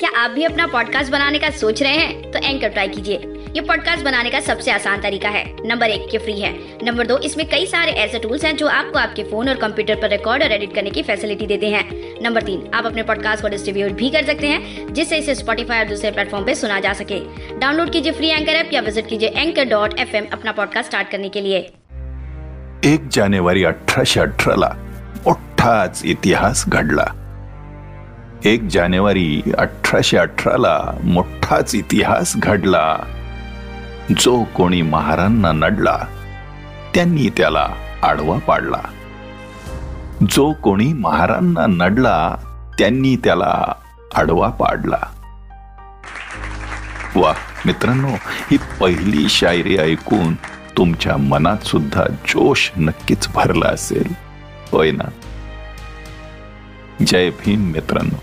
क्या आप भी अपना पॉडकास्ट बनाने का सोच रहे हैं? तो एंकर ट्राई कीजिए। ये पॉडकास्ट बनाने का सबसे आसान तरीका है। नंबर 1, ये फ्री है। नंबर 2, इसमें कई सारे ऐसे टूल्स हैं जो आपको आपके फोन और कंप्यूटर पर रिकॉर्ड और एडिट करने की फैसिलिटी देते हैं। नंबर 3, आप अपने पॉडकास्ट को डिस्ट्रीब्यूट भी कर सकते हैं, जिससे इसे स्पॉटिफाई और दूसरे प्लेटफॉर्म पर सुना जा सके। डाउनलोड कीजिए फ्री एंकर ऐप या विजिट कीजिए anchor.fm अपना पॉडकास्ट स्टार्ट करने के लिए। 1 जानेवारी 1818 मोठाच इतिहास घडला। 1 जानेवारी 1818 मोठाच इतिहास घडला। जो कोणी महारांना नडला त्यांनी त्याला आडवा पाडला। जो कोणी महारांना नडला त्यांनी त्याला आडवा पाडला। वा मित्रांनो, ही पहिली शायरी ऐकून तुमच्या मनात सुद्धा जोश नक्कीच भरला असेल, होय ना? जय भीम मित्रांनो,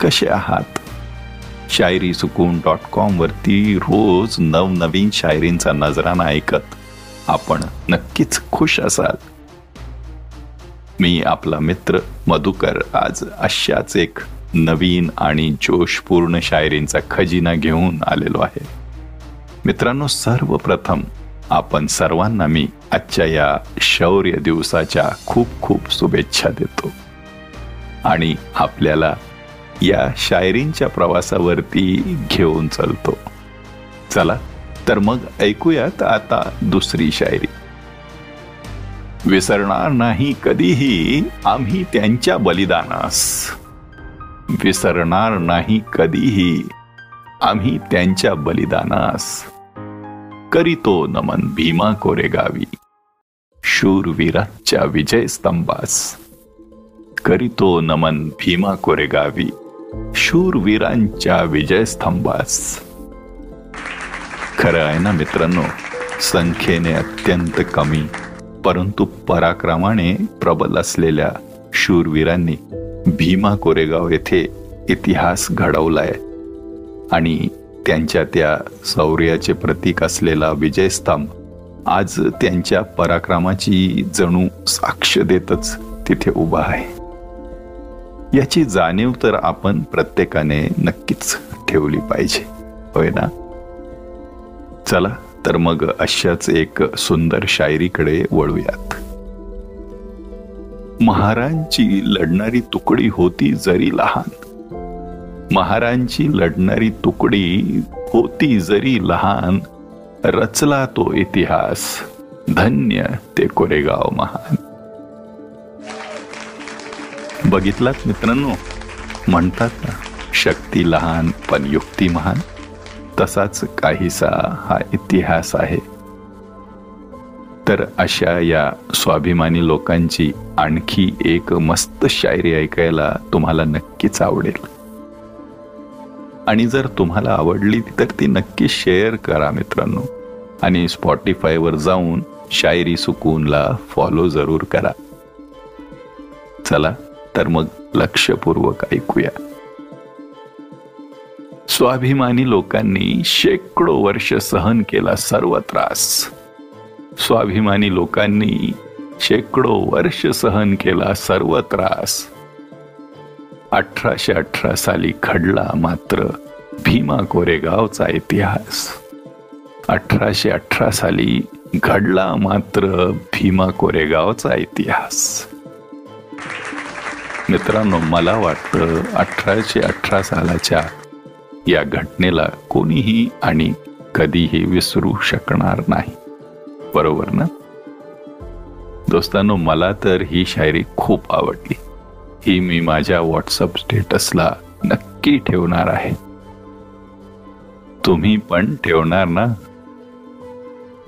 कसे आहात? शायरी सुकून .com वरती रोज नवनवीन शायरींचा नजराना ऐकत आपण नक्कीच खुश असाल। मी आपला मित्र मधुकर आज अशाच एक नवीन आणि जोशपूर्ण शायरींचा खजिना घेऊन आलेलो आहे। मित्रांनो, सर्वप्रथम आपण सर्वांना मी आजच्या या शौर्य दिवसाच्या खूप खूप शुभेच्छा देतो आणि आपल्याला या शायरींच्या प्रवासावरती घेऊन चलतो। चला तर मग ऐकूयात आता दुसरी शायरी। विसरणार नाही कधीही आम्ही त्यांच्या बलिदानास। विसरणार नाही कधीही आम्ही त्यांच्या बलिदानास। करीतो नमन भीमा कोरेगावी शूरवीराच्या विजय स्तंभास। करीतो नमन भीमा कोरेगावी शूरवीरांच्या विजय स्तंभास। खरं आहे ना मित्रांनो, संख्येने अत्यंत कमी परंतु पराक्रमाने प्रबल असलेल्या शूरवीरांनी भीमा कोरेगाव येथे इतिहास घडवलाय आणि त्यांच्या त्या शौर्याचे प्रतीक असलेला विजय स्तंभ आज त्यांच्या पराक्रमाची जणू साक्ष देतच तिथे उभा आहे। याची जाणीव तर आपण प्रत्येकाने नक्कीच ठेवली पाहिजे, होय ना? चला तर मग अशाच एक सुंदर शायरीकडे वळूयात। महारांची लढणारी तुकडी होती जरी लहान। महारांची लढणारी तुकडी होती जरी लहान। रचला तो इतिहास धन्य ते कोरेगाव महान। बघितलात मित्रांनो, म्हणतात ना, शक्ती लहान पण युक्ती महान, तसाच काहीसा हा इतिहास आहे। तर अशा या स्वाभिमानी लोकांची आणखी एक मस्त शायरी ऐकायला तुम्हाला नक्कीच आवडेल आणि जर तुम्हाला आवडली तर ती नक्की शेअर करा मित्रांनो आणि स्पॉटिफायवर जाऊन शायरी सुकूनला फॉलो जरूर करा। चला तर मग लक्षपूर्वक ऐकूया। स्वाभिमानी लोकांनी शेकडो वर्ष सहन केला सर्व त्रास। स्वाभिमानी लोकांनी शेकडो वर्ष सहन केला सर्व त्रास। 1818 साली घडला मात्र भीमा कोरेगावचा इतिहास। 1818 साली घडला मात्र भीमा कोरेगावचा इतिहास। मित्रांनो, मला वाटतं 1818 सालाच्या या घटनेला कोणीही आणि कधीही विसरू शकणार नाही, बरोबर ना दोस्तांनो? मला तर ही शायरी खूप आवडली, ही मी माझ्या व्हॉट्सअप स्टेटसला नक्की ठेवणार आहे। तुम्ही पण ठेवणार ना?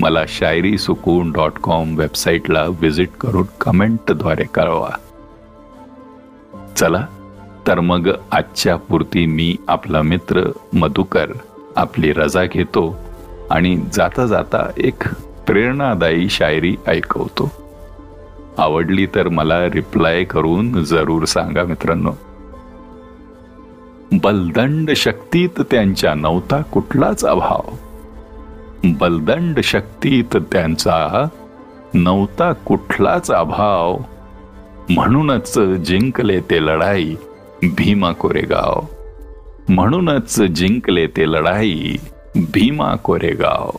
मला शायरी सुकून .com वेबसाईटला व्हिजिट करून कमेंटद्वारे कळवा। चला तर मग आजच्या पुरती मी आपला मित्र मधुकर आपली रजा घेतो आणि जाता जाता एक प्रेरणादायी शायरी ऐकवतो। आवडली तर मला रिप्लाय करून जरूर सांगा मित्रांनो। बलदंड शक्तीत त्यांच्या नव्हता कुठलाच अभाव। बलदंड शक्तीत त्यांचा नव्हता कुठलाच अभाव। म्हणूनच जिंकले ते लढाई भीमा कोरेगाव। म्हणूनच जिंकले ते लढाई भीमा कोरेगाव.